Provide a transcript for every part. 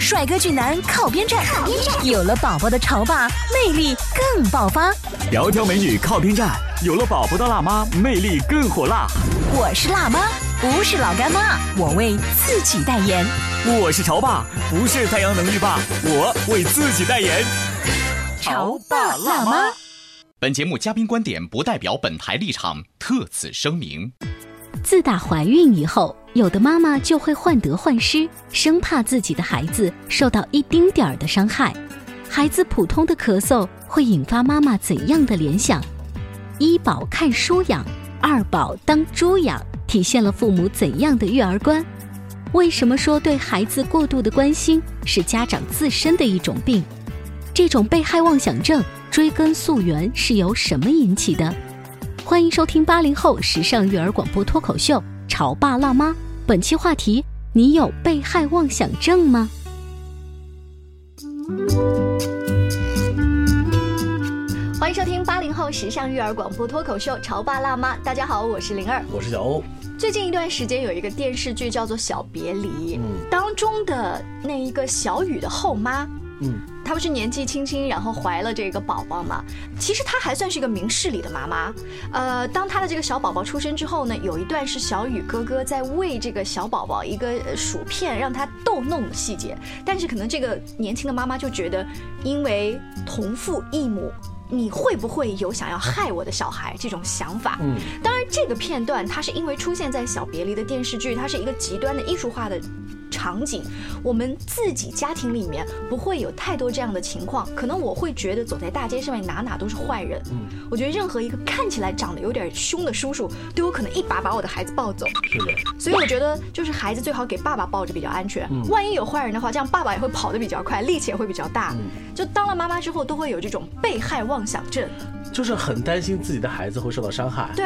帅哥巨男靠边站，有了宝宝的潮爸魅力更爆发。窈窕美女靠边站，有了宝宝的辣妈魅力更火辣。我是辣妈，不是老干妈，我为自己代言。我是潮爸，不是太阳能浴霸，我为自己代言。潮爸辣妈。本节目嘉宾观点不代表本台立场，特此声明。自打怀孕以后，有的妈妈就会患得患失，生怕自己的孩子受到一丁点儿的伤害。孩子普通的咳嗽会引发妈妈怎样的联想？一宝看书养，二宝当猪养，体现了父母怎样的育儿观？为什么说对孩子过度的关心是家长自身的一种病？这种被害妄想症追根溯源是由什么引起的？欢迎收听80后时尚育儿广播脱口秀《潮爸辣妈》，本期话题：你有被害妄想症吗？欢迎收听80后时尚育儿广播脱口秀《潮爸辣妈》，大家好，我是02，我是小欧。最近一段时间有一个电视剧叫做《小别离》，当中的那一个小雨的后妈，她不是年纪轻轻然后怀了这个宝宝嘛？其实她还算是一个明事理的妈妈。当她的这个小宝宝出生之后呢，有一段是小雨哥哥在喂这个小宝宝一个薯片让他逗弄的细节，但是可能这个年轻的妈妈就觉得，因为同父异母，你会不会有想要害我的小孩这种想法？当然这个片段它是因为出现在《小别离》的电视剧，它是一个极端的艺术化的场景，我们自己家庭里面不会有太多这样的情况。可能我会觉得走在大街上面哪都是坏人，我觉得任何一个看起来长得有点凶的叔叔都有可能一把把我的孩子抱走。是的，所以我觉得就是孩子最好给爸爸抱着比较安全，万一有坏人的话，这样爸爸也会跑得比较快，力气也会比较大。就当了妈妈之后都会有这种被害妄想症，就是很担心自己的孩子会受到伤害。对，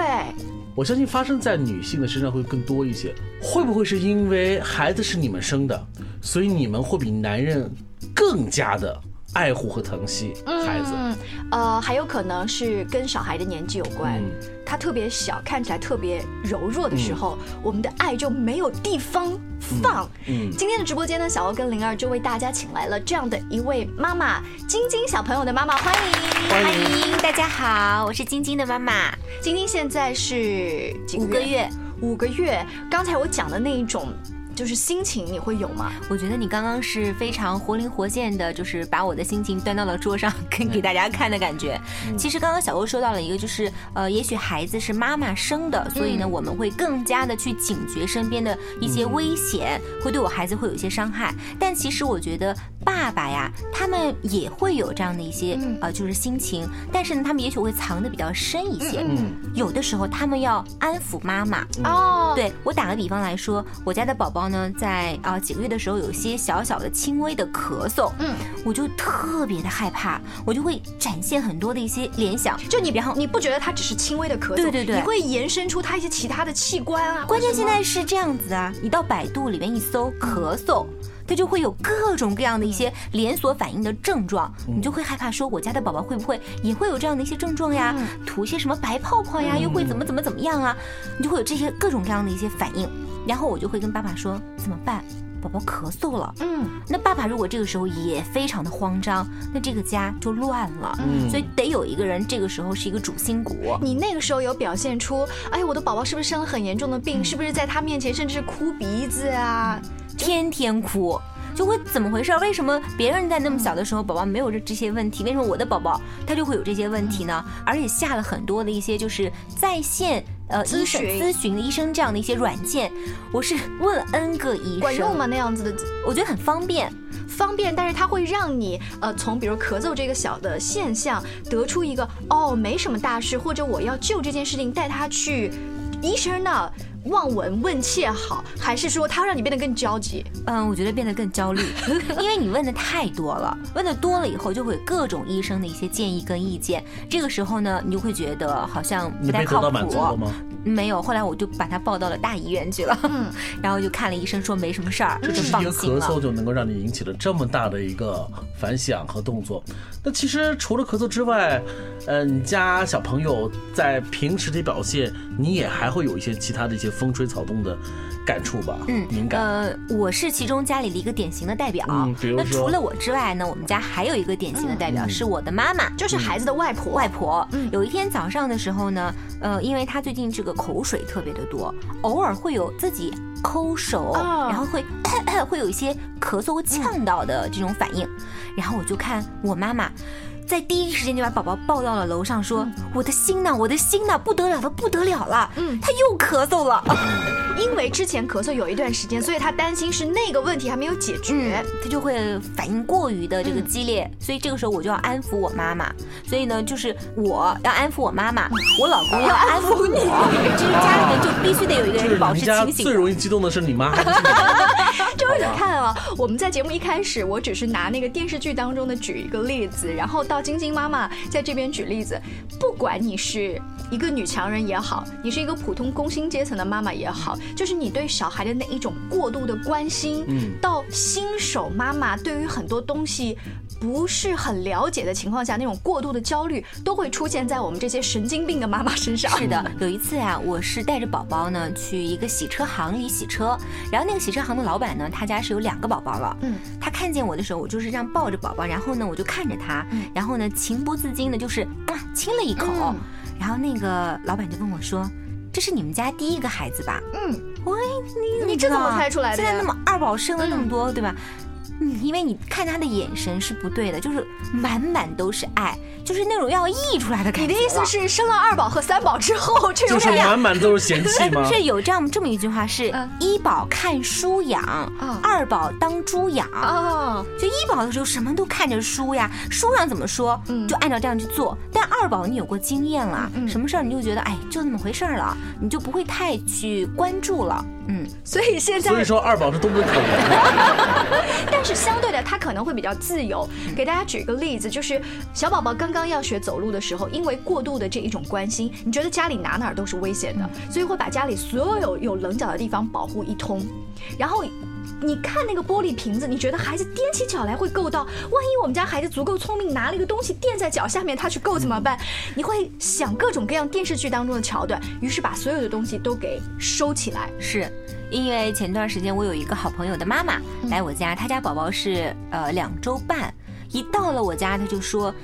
我相信发生在女性的身上会更多一些。会不会是因为孩子是你们生的，所以你们会比男人更加的爱护和疼惜孩子？还有可能是跟小孩的年纪有关，他特别小，看起来特别柔弱的时候，我们的爱就没有地方放。今天的直播间呢，小欧跟02就为大家请来了这样的一位妈妈，晶晶小朋友的妈妈，欢迎欢迎。大家好，我是晶晶的妈妈。晶晶现在是五个月。刚才我讲的那一种就是心情你会有吗？我觉得你刚刚是非常活灵活现的，就是把我的心情端到了桌上跟给大家看的感觉。其实刚刚小欧说到了一个，就是也许孩子是妈妈生的，所以呢我们会更加的去警觉身边的一些危险，会对我孩子会有一些伤害。但其实我觉得爸爸呀，他们也会有这样的一些就是心情，但是呢他们也许会藏得比较深一些。有的时候他们要安抚妈妈。对，我打个比方来说，我家的宝宝呢在几个月的时候有些小小的轻微的咳嗽，我就特别的害怕，我就会展现很多的一些联想。就你，然后你不觉得它只是轻微的咳嗽？对对对，你会延伸出它一些其他的器官啊。关键现在是这样子啊，你到百度里面一搜咳嗽，它就会有各种各样的一些连锁反应的症状，你就会害怕说我家的宝宝会不会也会有这样的一些症状呀？吐一些什么白泡泡呀，又会怎么样啊？你就会有这些各种各样的一些反应。然后我就会跟爸爸说怎么办，宝宝咳嗽了。那爸爸如果这个时候也非常的慌张，那这个家就乱了。所以得有一个人这个时候是一个主心骨。你那个时候有表现出，哎，我的宝宝是不是生了很严重的病，是不是在他面前甚至是哭鼻子啊，天天哭，就会怎么回事？为什么别人在那么小的时候宝宝没有这些问题，为什么我的宝宝他就会有这些问题呢？而且下了很多的一些就是在线咨询医生这样的一些软件，我是问了 N 个医生。管用吗那样子的？我觉得很方便。方便，但是它会让你从比如咳嗽这个小的现象得出一个没什么大事，或者我要就这件事情带他去医生那望闻问切好，还是说它让你变得更焦急？我觉得变得更焦虑，因为你问的太多了，问的多了以后就会有各种医生的一些建议跟意见，这个时候呢，你就会觉得好像不太靠谱。你被得到满足了吗？没有，后来我就把它抱到了大医院去了，然后就看了医生，说没什么事儿，这就是一个咳嗽就能够让你引起了这么大的一个反响和动作。那其实除了咳嗽之外，你家小朋友在平时的表现，你也还会有一些其他的一些风吹草动的感触吧，敏感。我是其中家里的一个典型的代表。比如说，那除了我之外呢，我们家还有一个典型的代表，是我的妈妈，就是孩子的外婆。有一天早上的时候呢，因为她最近这个口水特别的多，偶尔会有自己抠手，然后会有一些咳嗽或呛到的这种反应，然后我就看我妈妈在第一时间就把宝宝抱到了楼上，说我的心呢，我的心呢，不得了了，不得了了，他又咳嗽了。因为之前咳嗽有一段时间，所以他担心是那个问题还没有解决，他就会反应过于的这个激烈，所以这个时候我就要安抚我妈妈，所以呢就是我要安抚我妈妈，我老公要安抚你，这个家里面就必须得有一个人保持清醒。最容易激动的是你妈。就是你看啊，我们在节目一开始我只是拿那个电视剧当中的举一个例子，然后到晶晶妈妈在这边举例子，不管你是一个女强人也好，你是一个普通工薪阶层的妈妈也好，就是你对小孩的那一种过度的关心，到新手妈妈对于很多东西不是很了解的情况下那种过度的焦虑，都会出现在我们这些神经病的妈妈身上。是的，有一次啊，我是带着宝宝呢去一个洗车行里洗车，然后那个洗车行的老板呢，他家是有2个宝宝了，他看见我的时候，我就是这样抱着宝宝，然后呢我就看着他，然后呢情不自禁的就是亲了一口，然后那个老板就问我说，这是你们家第一个孩子吧？喂，你这怎么猜出来的？现在那么二宝生了那么多，对吧？因为你看他的眼神是不对的，就是满满都是爱，就是那种要溢出来的感觉。你的意思是生了2宝和3宝之后，这就是满满都是嫌弃吗？是有这么一句话，是1宝看书养，2宝当猪养。就1宝的时候什么都看着书呀，书上怎么说就按照这样去做，但2宝你有过经验了，什么事儿你就觉得就那么回事了，你就不会太去关注了。所以说2宝是东奔可怜。但是相对的，他可能会比较自由。给大家举一个例子，就是小宝宝刚刚要学走路的时候，因为过度的这一种关心，你觉得家里哪都是危险的，所以会把家里所有有棱角的地方保护一通。然后你看那个玻璃瓶子，你觉得孩子踮起脚来会够到，万一我们家孩子足够聪明，拿了一个东西垫在脚下面他去够怎么办？你会想各种各样电视剧当中的桥段，于是把所有的东西都给收起来。是因为前段时间我有一个好朋友的妈妈来我家，她家宝宝是2周半，一到了我家她就说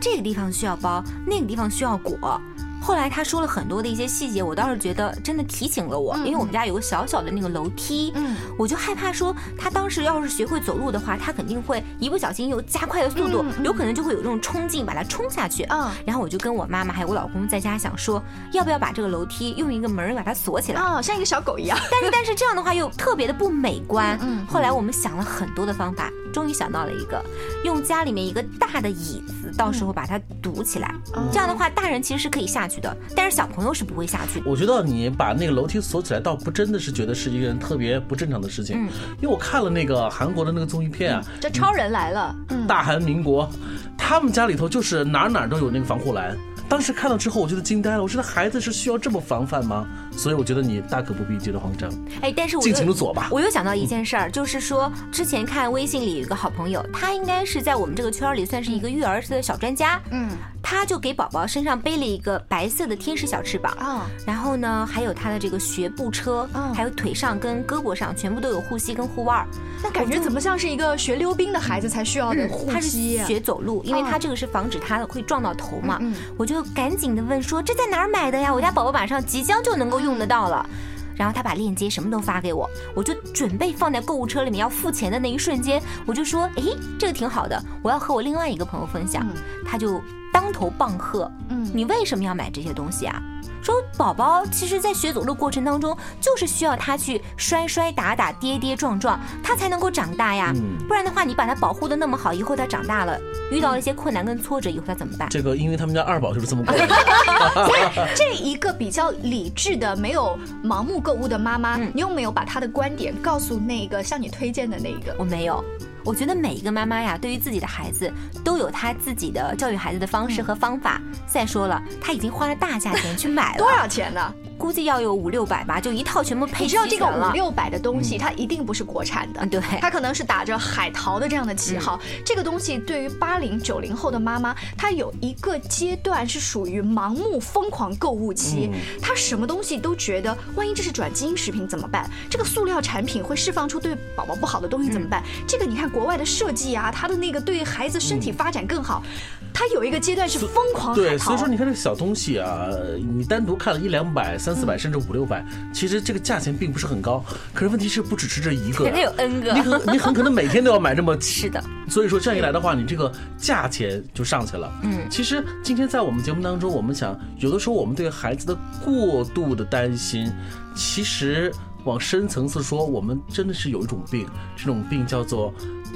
这个地方需要包，那个地方需要裹。后来他说了很多的一些细节，我倒是觉得真的提醒了我，因为我们家有个小小的那个楼梯，我就害怕说他当时要是学会走路的话，他肯定会一不小心又加快了速度，有可能就会有这种冲劲把他冲下去。然后我就跟我妈妈还有我老公在家想说，要不要把这个楼梯用一个门把它锁起来，像一个小狗一样。但是这样的话又特别的不美观。后来我们想了很多的方法，终于想到了一个，用家里面一个大的椅子，到时候把它堵起来，这样的话大人其实是可以下去的，但是小朋友是不会下去的。我觉得你把那个楼梯锁起来，倒不真的是觉得是一个人特别不正常的事情，因为我看了那个韩国的那个综艺片啊，这超人来了，大韩民国，他们家里头就是哪都有那个防护栏。当时看到之后我觉得惊呆了，我觉得孩子是需要这么防范吗？所以我觉得你大可不必觉得慌张。但是我尽情的做吧。我又想到一件事儿，就是说之前看微信里有一个好朋友，他应该是在我们这个圈里算是一个育儿的小专家，他就给宝宝身上背了一个白色的天使小翅膀，然后呢还有他的这个学步车，还有腿上跟胳膊上全部都有护膝跟护腕。那感觉怎么像是一个学溜冰的孩子才需要的护膝？他是学走路，因为他这个是防止他会撞到头嘛。我就赶紧的问说，这在哪儿买的呀？我家宝宝马上即将就能够用得到了。然后他把链接什么都发给我，我就准备放在购物车里面要付钱的那一瞬间，我就说这个挺好的，我要和我另外一个朋友分享。他就当头棒喝，你为什么要买这些东西啊？说宝宝其实在学走路过程当中就是需要他去摔摔打打跌跌撞撞，他才能够长大呀，不然的话你把他保护的那么好，以后他长大了遇到了一些困难跟挫折以后他怎么办？这个因为他们家二宝就是这么过来的所以这一个比较理智的没有盲目购物的妈妈，你有没有把她的观点告诉那个向你推荐的那一个？我没有，我觉得每一个妈妈呀，对于自己的孩子都有她自己的教育孩子的方式和方法。再说了，她已经花了大价钱去买了，多少钱呢？估计要有500-600吧，就一套全部配齐全了。你知道这个500-600的东西，它一定不是国产的，对，它可能是打着海淘的这样的旗号。这个东西对于80-90后的妈妈，她有一个阶段是属于盲目疯狂购物期，她什么东西都觉得，万一这是转基因食品怎么办？这个塑料产品会释放出对宝宝不好的东西怎么办？这个你看。国外的设计啊，他的那个对孩子身体发展更好，他有一个阶段是疯狂海淘。对，所以说你看这个小东西啊，你单独看了100-200、300-400甚至500-600，其实这个价钱并不是很高。可是问题是不只吃这一个，肯定有 N 个，你很可能每天都要买这么是的。所以说这样一来的话，你这个价钱就上去了。其实今天在我们节目当中，我们想有的时候我们对孩子的过度的担心，其实往深层次说，我们真的是有一种病，这种病叫做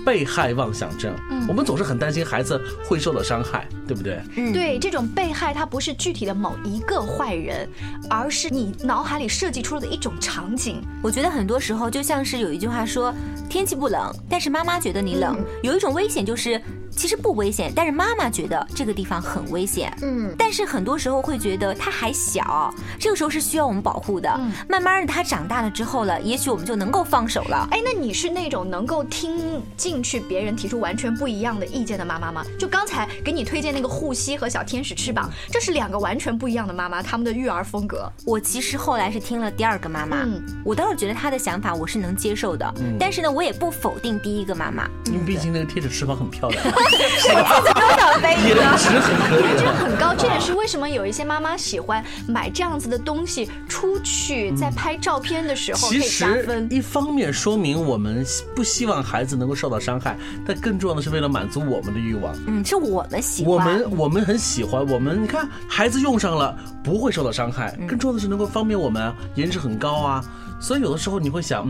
被害妄想症。我们总是很担心孩子会受到伤害，对不对？对，这种被害它不是具体的某一个坏人，而是你脑海里设计出了的一种场景。我觉得很多时候就像是有一句话说，天气不冷，但是妈妈觉得你冷。有一种危险就是其实不危险，但是妈妈觉得这个地方很危险。但是很多时候会觉得他还小，这个时候是需要我们保护的。慢慢的他长大了之后了，也许我们就能够放手了。哎，那你是那种能够听进去别人提出完全不一样的意见的妈妈吗？就刚才给你推荐那个护膝和小天使翅膀，这是两个完全不一样的妈妈，他们的育儿风格。我其实后来是听了第二个妈妈，我倒是觉得她的想法我是能接受的，但是呢，我也不否定第一个妈妈，因为毕竟那个天使翅膀很漂亮。颜值很可以，颜值很高，这也是为什么有一些妈妈喜欢买这样子的东西出去，在拍照片的时候可以加分。其实一方面说明我们不希望孩子能够受到伤害，但更重要的是为了满足我们的欲望。是我们喜欢，我们很喜欢，我们你看孩子用上了不会受到伤害，更重要的是能够方便我们啊，颜值很高啊。所以有的时候你会想，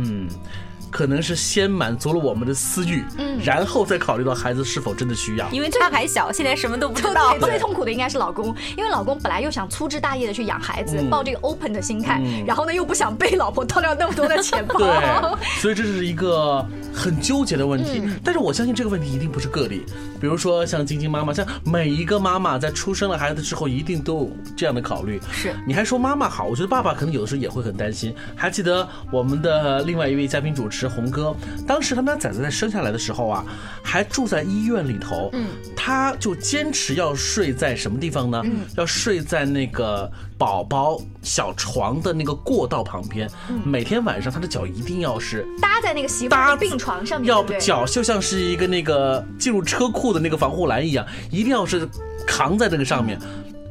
可能是先满足了我们的私欲，然后再考虑到孩子是否真的需要。因为他还小，现在什么都不知道。最痛苦的应该是老公，因为老公本来又想粗枝大叶的去养孩子，抱这个 open 的心态，然后呢又不想被老婆掏掉那么多的钱包。对，所以这是一个很纠结的问题。但是我相信这个问题一定不是个例，比如说像晶晶妈妈，像每一个妈妈在出生了孩子之后，一定都有这样的考虑。是，你还说妈妈好，我觉得爸爸可能有的时候也会很担心。还记得我们的另外一位嘉宾主持红哥，当时他们家仔仔在生下来的时候啊，还住在医院里头，他就坚持要睡在什么地方呢？要睡在那个宝宝小床的那个过道旁边，每天晚上他的脚一定要是搭在那个媳妇的病床上面，要脚就像是一个那个进入车库的那个防护栏一样，一定要是扛在那个上面。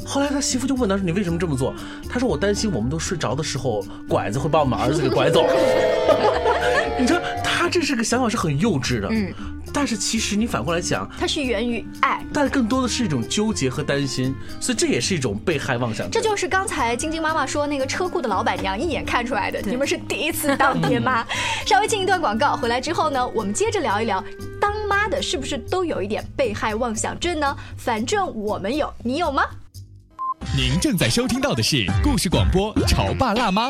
后来他媳妇就问他说：“你为什么这么做？”他说：“我担心我们都睡着的时候，拐子会把我们儿子给拐走。”你说他这是个想法是很幼稚的，但是其实你反过来想，它是源于爱，但更多的是一种纠结和担心，所以这也是一种被害妄想。这就是刚才晶晶妈妈说那个车库的老板娘一眼看出来的，你们是第一次当爹妈。稍微进一段广告，回来之后呢，我们接着聊一聊，当妈的是不是都有一点被害妄想症呢？反正我们有，你有吗？您正在收听到的是故事广播《潮爸辣妈》。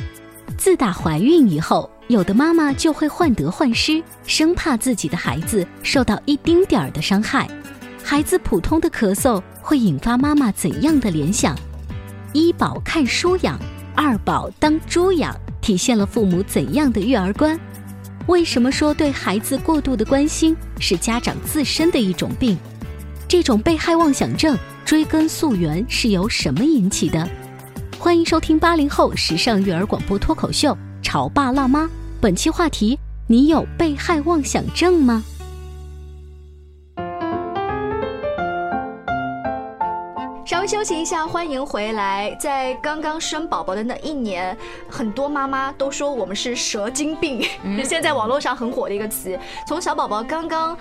自打怀孕以后，有的妈妈就会患得患失，生怕自己的孩子受到一丁点儿的伤害。孩子普通的咳嗽会引发妈妈怎样的联想？一宝看书养，二宝当猪养，体现了父母怎样的育儿观？为什么说对孩子过度的关心是家长自身的一种病？这种被害妄想症追根溯源是由什么引起的？欢迎收听80后时尚育儿广播脱口秀《潮爸辣妈》，本期话题：你有被害妄想症吗？稍微休息一下，欢迎回来。在刚刚生宝宝的那一年，很多妈妈都说我们是蛇精病，现在网络上很火的一个词。从小宝宝刚刚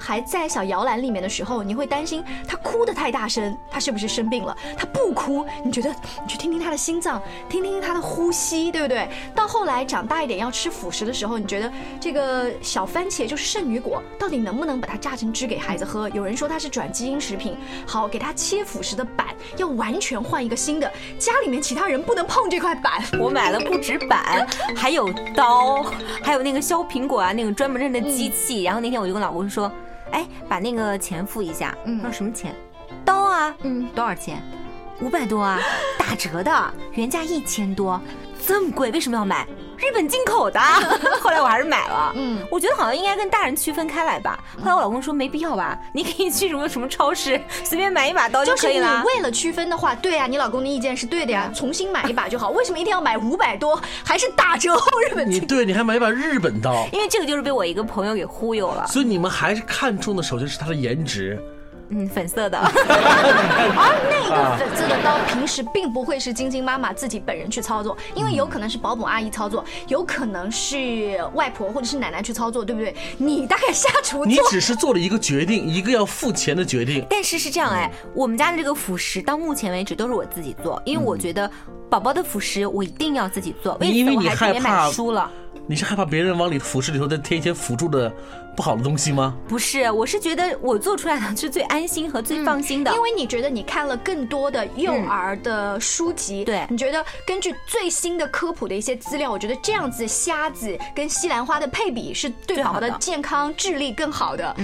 还在小摇篮里面的时候，你会担心他哭得太大声，他是不是生病了？他不哭，你觉得你去听听他的心脏，听听他的呼吸，对不对？到后来长大一点要吃辅食的时候，你觉得这个小番茄就是圣女果，到底能不能把它榨成汁给孩子喝？有人说它是转基因食品，好，给他切辅食的板，要完全换一个新的，家里面其他人不能碰这块板。我买了不止板，还有刀，还有那个削苹果啊，那个专门的机器。然后那天我就跟老公说，哎，把那个钱付一下。说什么钱？刀啊。多少钱？500多啊，打折的，原价1000多，这么贵为什么要买？日本进口的。后来我还是买了。我觉得好像应该跟大人区分开来吧。后来我老公说没必要吧，你可以去什么超市随便买一把刀就可以了。就是你为了区分的话，对啊，你老公的意见是对的呀，重新买一把就好。为什么一定要买500多还是打折后日本进口？对，你还买一把日本刀。因为这个就是被我一个朋友给忽悠了。所以你们还是看中的首先是他的颜值。粉色的。那一个粉色的刀平时并不会是晶晶妈妈自己本人去操作，因为有可能是保姆阿姨操作，有可能是外婆或者是奶奶去操作，对不对？你大概下厨做，你只是做了一个决定，一个要付钱的决定。但是是这样，我们家的这个辅食到目前为止都是我自己做，因为我觉得宝宝的辅食我一定要自己做。因为你害怕输了，你是害怕别人往里辅食里头再添一些辅助的不好的东西吗？不是，我是觉得我做出来的是最安心和最放心的。因为你觉得你看了更多的幼儿的书籍，对，你觉得根据最新的科普的一些资料，我觉得这样子虾子跟西兰花的配比是对宝宝的健康智力更好的。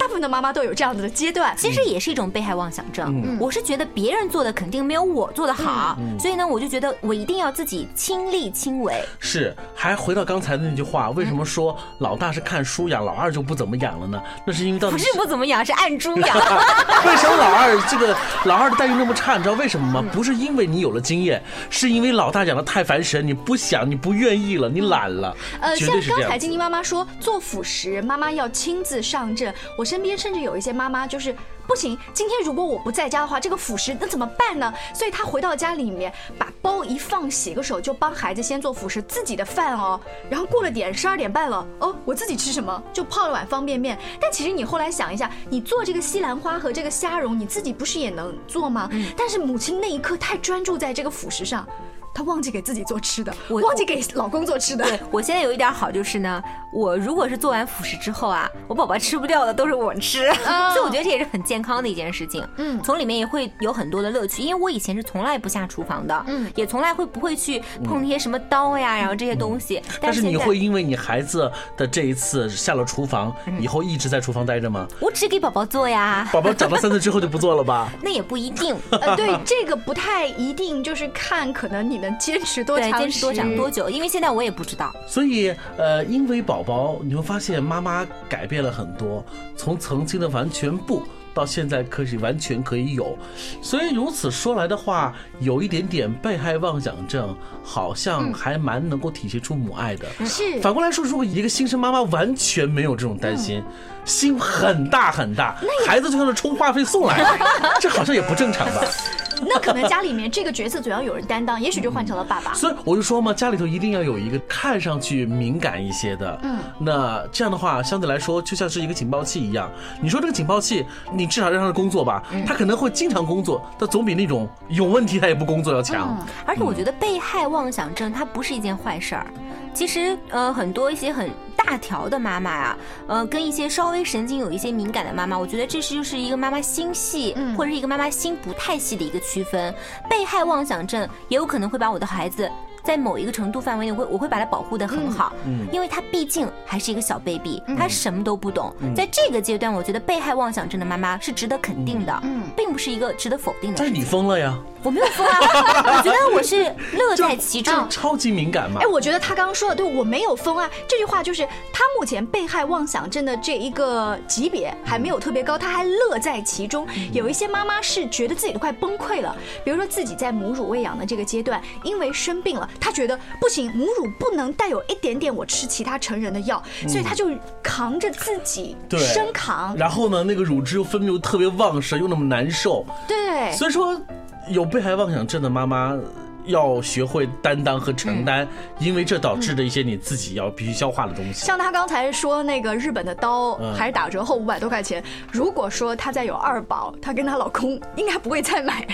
大部分的妈妈都有这样子的阶段，其实也是一种被害妄想症。我是觉得别人做的肯定没有我做的好，所以呢，我就觉得我一定要自己亲力亲为。是，还回到刚才的那句话，为什么说老大是看书养，老二就不怎么养了呢？那是因为到底不是不怎么养，是按猪养。为什么老二的待遇那么差？你知道为什么吗？不是因为你有了经验，是因为老大养的太烦神，你不想，你不愿意了，你懒了。像刚才晶晶妈妈说做辅食，妈妈要亲自上阵，我身边甚至有一些妈妈就是不行，今天如果我不在家的话，这个辅食那怎么办呢？所以她回到家里面，把包一放，洗个手就帮孩子先做辅食，自己的饭哦。然后过了点12点半了，哦，我自己吃什么？就泡了碗方便面。但其实你后来想一下，你做这个西兰花和这个虾蓉，你自己不是也能做吗？但是母亲那一刻太专注在这个辅食上，她忘记给自己做吃的，忘记给老公做吃的。对，我现在有一点好就是呢，我如果是做完辅食之后啊，我宝宝吃不掉的都是我吃，所以我觉得这也是很健康的一件事情。从里面也会有很多的乐趣，因为我以前是从来不下厨房的，也从来不会去碰那些什么刀呀，然后这些东西。但是你会因为你孩子的这一次下了厨房，以后一直在厨房待着吗？我只给宝宝做呀。宝宝长到3岁之后就不做了吧？那也不一定。对，这个不太一定，就是看可能你能坚持多长，坚持多长多久，因为现在我也不知道。所以因为宝宝，你会发现妈妈改变了很多，从曾经的完全不到现在可以完全可以有。所以如此说来的话，有一点点被害妄想症好像还蛮能够体现出母爱的。是，反过来说，如果一个新生妈妈完全没有这种担心，心很大很大，孩子就像是充话费送来了，这好像也不正常吧？那可能家里面这个角色总要有人担当，也许就换成了爸爸。所以我就说嘛，家里头一定要有一个看上去敏感一些的。那这样的话，相对来说就像是一个警报器一样。你说这个警报器，你至少让他工作吧，他可能会经常工作，但总比那种有问题他也不工作要强。而且我觉得被害妄想症它不是一件坏事儿。其实很多一些很大条的妈妈呀，跟一些稍微神经有一些敏感的妈妈，我觉得这是就是一个妈妈心细，或者是一个妈妈心不太细的一个区分。被害妄想症也有可能会把我的孩子在某一个程度范围内，我会把它保护得很好，因为他毕竟还是一个小 baby， 他什么都不懂。在这个阶段，我觉得被害妄想症的妈妈是值得肯定的，并不是一个值得否定的。但是你疯了呀！我没有疯啊，我觉得我是乐在其中，超级敏感嘛。哎，我觉得他刚刚说的对，我没有疯啊，这句话就是他目前被害妄想症的这一个级别还没有特别高，他还乐在其中。有一些妈妈是觉得自己都快崩溃了，比如说自己在母乳喂养的这个阶段，因为生病了，她觉得不行，母乳不能带有一点点我吃其他成人的药，所以她就扛着自己生扛。然后呢，那个乳汁又分泌又特别旺盛，又那么难受。对，所以说。有被害妄想症的妈妈要学会担当和承担，因为这导致的一些你自己要必须消化的东西。像他刚才说那个日本的刀还是打折后500多块钱，如果说他再有二宝，他跟他老公应该不会再买，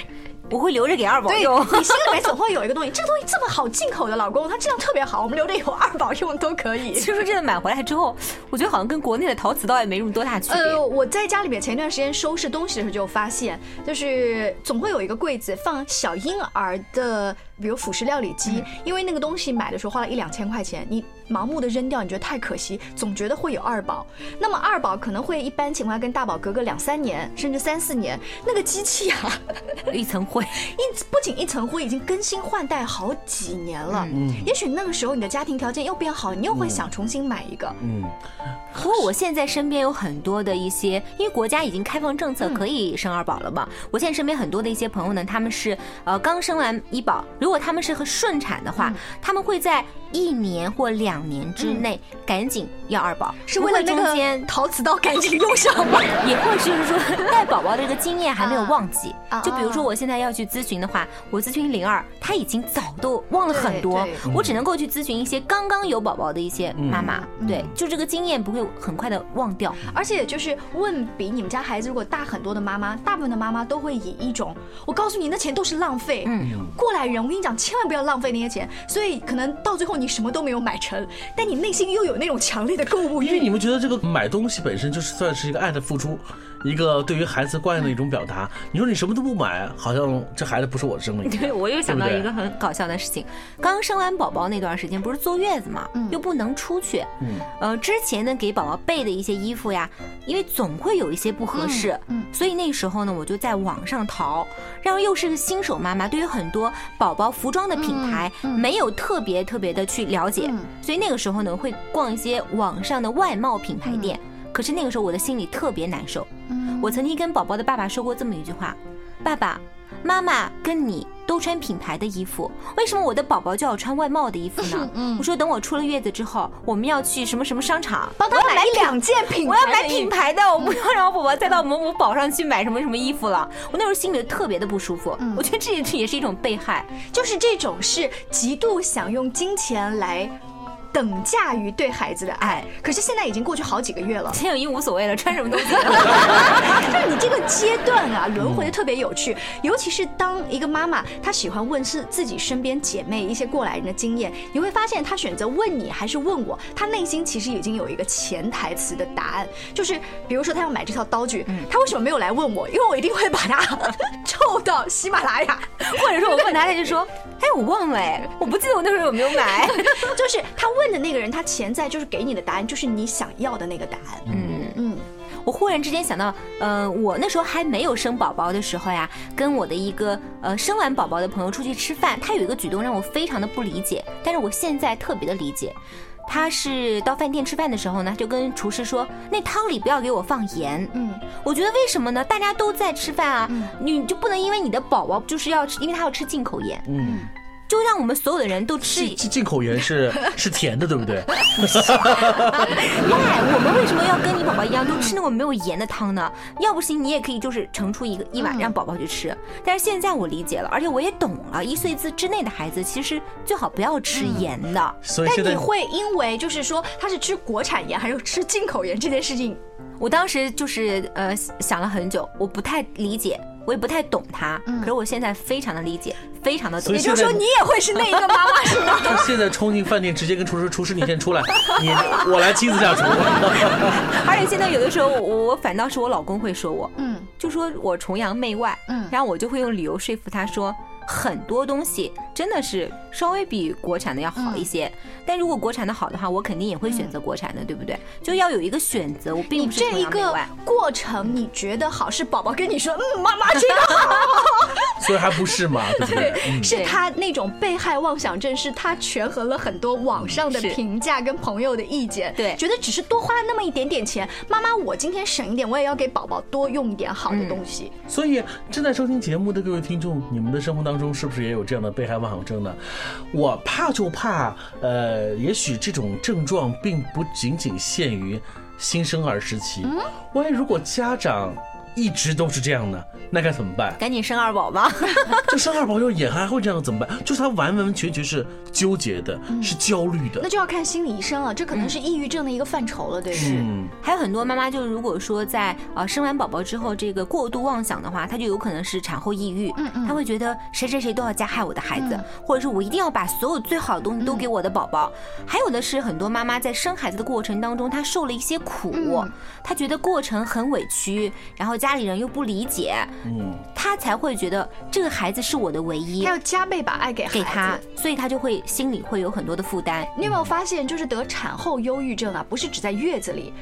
我会留着给二宝用。对，你心里面总会有一个东西，这个东西这么好进口的，老公他质量特别好，我们留着有二宝用都可以。其实真的买回来之后，我觉得好像跟国内的陶瓷刀也没什么多大区别。我在家里面前一段时间收拾东西的时候就发现，就是总会有一个柜子放小婴儿的，比如辅食料理机，因为那个东西买的时候花了1-2000块钱，你盲目的扔掉，你觉得太可惜，总觉得会有二宝。那么二宝可能会一般情况跟大宝隔个2-3年，甚至3-4年。那个机器啊，一层灰，不仅一层灰，已经更新换代好几年了。也许那个时候你的家庭条件又变好，你又会想重新买一个。不过我现在身边有很多的一些，因为国家已经开放政策可以生二宝了嘛，我现在身边很多的一些朋友呢，他们是刚生完一宝。如果他们是和顺产的话，他们会在1年或2年之内赶紧要二宝，是为了那个陶瓷刀赶紧用上吗？也或者是说带宝宝的这个经验还没有忘记。就比如说我现在要去咨询的话，我咨询02，他已经早都忘了很多，我只能够去咨询一些刚刚有宝宝的一些妈妈。对，就这个经验不会很快的忘掉。而且就是问比你们家孩子如果大很多的妈妈，大部分的妈妈都会以一种我告诉你那钱都是浪费，过来人我跟你讲千万不要浪费那些钱，所以可能到最后你什么都没有买成，但你内心又有那种强烈的购物欲。因为你们觉得这个买东西本身就是算是一个爱的付出，一个对于孩子惯的一种表达。你说你什么都不买，好像这孩子不是我生的。对，我又想到一个很搞笑的事情，刚生完宝宝那段时间不是坐月子嘛，又不能出去，之前呢给宝宝备的一些衣服呀，因为总会有一些不合适，所以那时候呢我就在网上淘。然后又是个新手妈妈，对于很多宝宝服装的品牌没有特别的去了解，所以那个时候呢会逛一些网上的外贸品牌店。可是那个时候我的心里特别难受。我曾经跟宝宝的爸爸说过这么一句话，爸爸妈妈跟你都穿品牌的衣服，为什么我的宝宝就要穿外贸的衣服呢？我说等我出了月子之后，我们要去什么什么商场帮他买2件品牌，我要买品牌的，我不要让我宝宝再到某某宝上去买什么什么衣服了。我那时候心里特别的不舒服。我觉得这也是一种被害，就是这种是极度想用金钱来等价于对孩子的爱。可是现在已经过去好几个月了，现在已经无所谓了，穿什么东西就是你这个阶段啊轮回的特别有趣，尤其是当一个妈妈她喜欢问是自己身边姐妹一些过来人的经验，你会发现她选择问你还是问我，她内心其实已经有一个潜台词的答案。就是比如说她要买这套刀具，她为什么没有来问我？因为我一定会把她臭到喜马拉雅，或者说我问她，她就说哎我忘了，我不记得我那时候有没有买就是她问的那个人，他潜在就是给你的答案，就是你想要的那个答案。我忽然之间想到，我那时候还没有生宝宝的时候呀，跟我的一个生完宝宝的朋友出去吃饭，他有一个举动让我非常的不理解，但是我现在特别的理解。他是到饭店吃饭的时候呢，就跟厨师说那汤里不要给我放盐。我觉得为什么呢？大家都在吃饭啊，你就不能因为你的宝宝就是要吃，因为他要吃进口盐。就让我们所有的人都吃进口盐是甜的，对不对？我们为什么要跟你宝宝一样都吃那种没有盐的汤呢？要不行你也可以就是盛出一碗让宝宝去吃。但是现在我理解了，而且我也懂了，1岁之内的孩子其实最好不要吃盐的。但你会因为就是说他是吃国产盐还是吃进口盐这件事情，我当时就是想了很久，我不太理解，我也不太懂他，可是我现在非常的理解，非常的懂。也就是说你也会是那一个妈妈是吗？现在冲进饭店直接跟厨师你先出来，我来亲自下厨。而且现在有的时候我反倒是我老公会说我，就说我崇洋媚外，然后我就会用理由说服他说很多东西真的是稍微比国产的要好一些，但如果国产的好的话，我肯定也会选择国产的，对不对？就要有一个选择，我并不是崇洋媚外。你这一个过程你觉得好，是宝宝跟你说，妈妈这个好，所以还不是嘛，对不对？是他那种被害妄想症，是他权衡了很多网上的评价跟朋友的意见，对，觉得只是多花那么一点点钱，妈妈我今天省一点，我也要给宝宝多用一点好的东西。所以正在收听节目的各位听众，你们的生活当中是不是也有这样的被害妄想症呢？我怕就怕也许这种症状并不仅仅限于新生儿时期，万一如果家长一直都是这样的，那该怎么办？赶紧生二宝吧。这生二宝又也还会这样怎么办？就是他完完全全是纠结的，是焦虑的，那就要看心理医生了，这可能是抑郁症的一个范畴了，对不对？还有很多妈妈就是如果说在生完宝宝之后这个过度妄想的话，她就有可能是产后抑郁，她会觉得谁谁谁都要加害我的孩子，或者是我一定要把所有最好的东西都给我的宝宝。还有的是很多妈妈在生孩子的过程当中她受了一些苦，她觉得过程很委屈，然后家里人又不理解，他才会觉得这个孩子是我的唯一，他要加倍把爱给他，所以他就会心里会有很多的负担。你有没有发现，就是得产后忧郁症啊，不是只在月子里，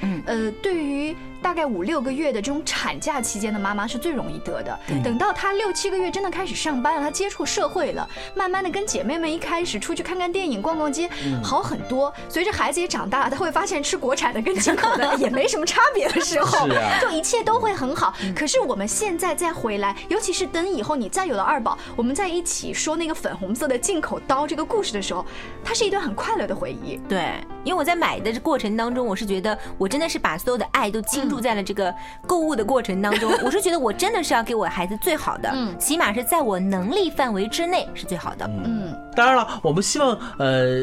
对于大概5-6个月的这种产假期间的妈妈是最容易得的。等到她6-7个月真的开始上班了，她接触社会了，慢慢的跟姐妹们一开始出去看看电影、逛逛街，好很多。随着孩子也长大，她会发现吃国产的跟进口的也没什么差别的时候，就一切都会很好。可是我们现在再回来，尤其是等以后你再有了二宝，我们在一起说那个粉红色的进口刀这个故事的时候，它是一段很快乐的回忆。对，因为我在买的过程当中，我是觉得我真的是把所有的爱都倾注在了这个购物的过程当中，我是觉得我真的是要给我孩子最好的，起码是在我能力范围之内是最好的。当然了，我们希望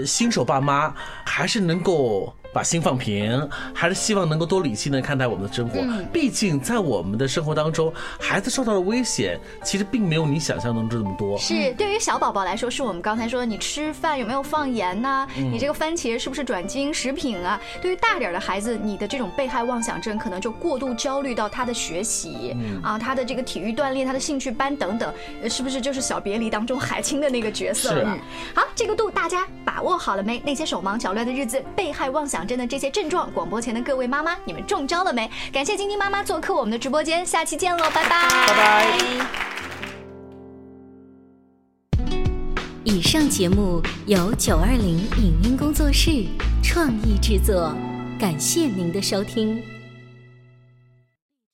新手爸妈还是能够把心放平，还是希望能够多理性的看待我们的生活，毕竟在我们的生活当中，孩子受到的危险其实并没有你想象中这么多。是，对于小宝宝来说，是我们刚才说你吃饭有没有放盐啊，你这个番茄是不是转基因食品啊。对于大点的孩子，你的这种被害妄想症可能就过度焦虑到他的学习啊，他的这个体育锻炼，他的兴趣班等等，是不是就是小别离当中海清的那个角色了？好，这个度大家把握好了没？那些手忙脚乱的日子，被害妄想真的这些症状，广播前的各位妈妈，你们中招了没？感谢晶晶妈妈做客我们的直播间，下期见喽，拜拜，拜拜。以上节目由920影音工作室创意制作，感谢您的收听。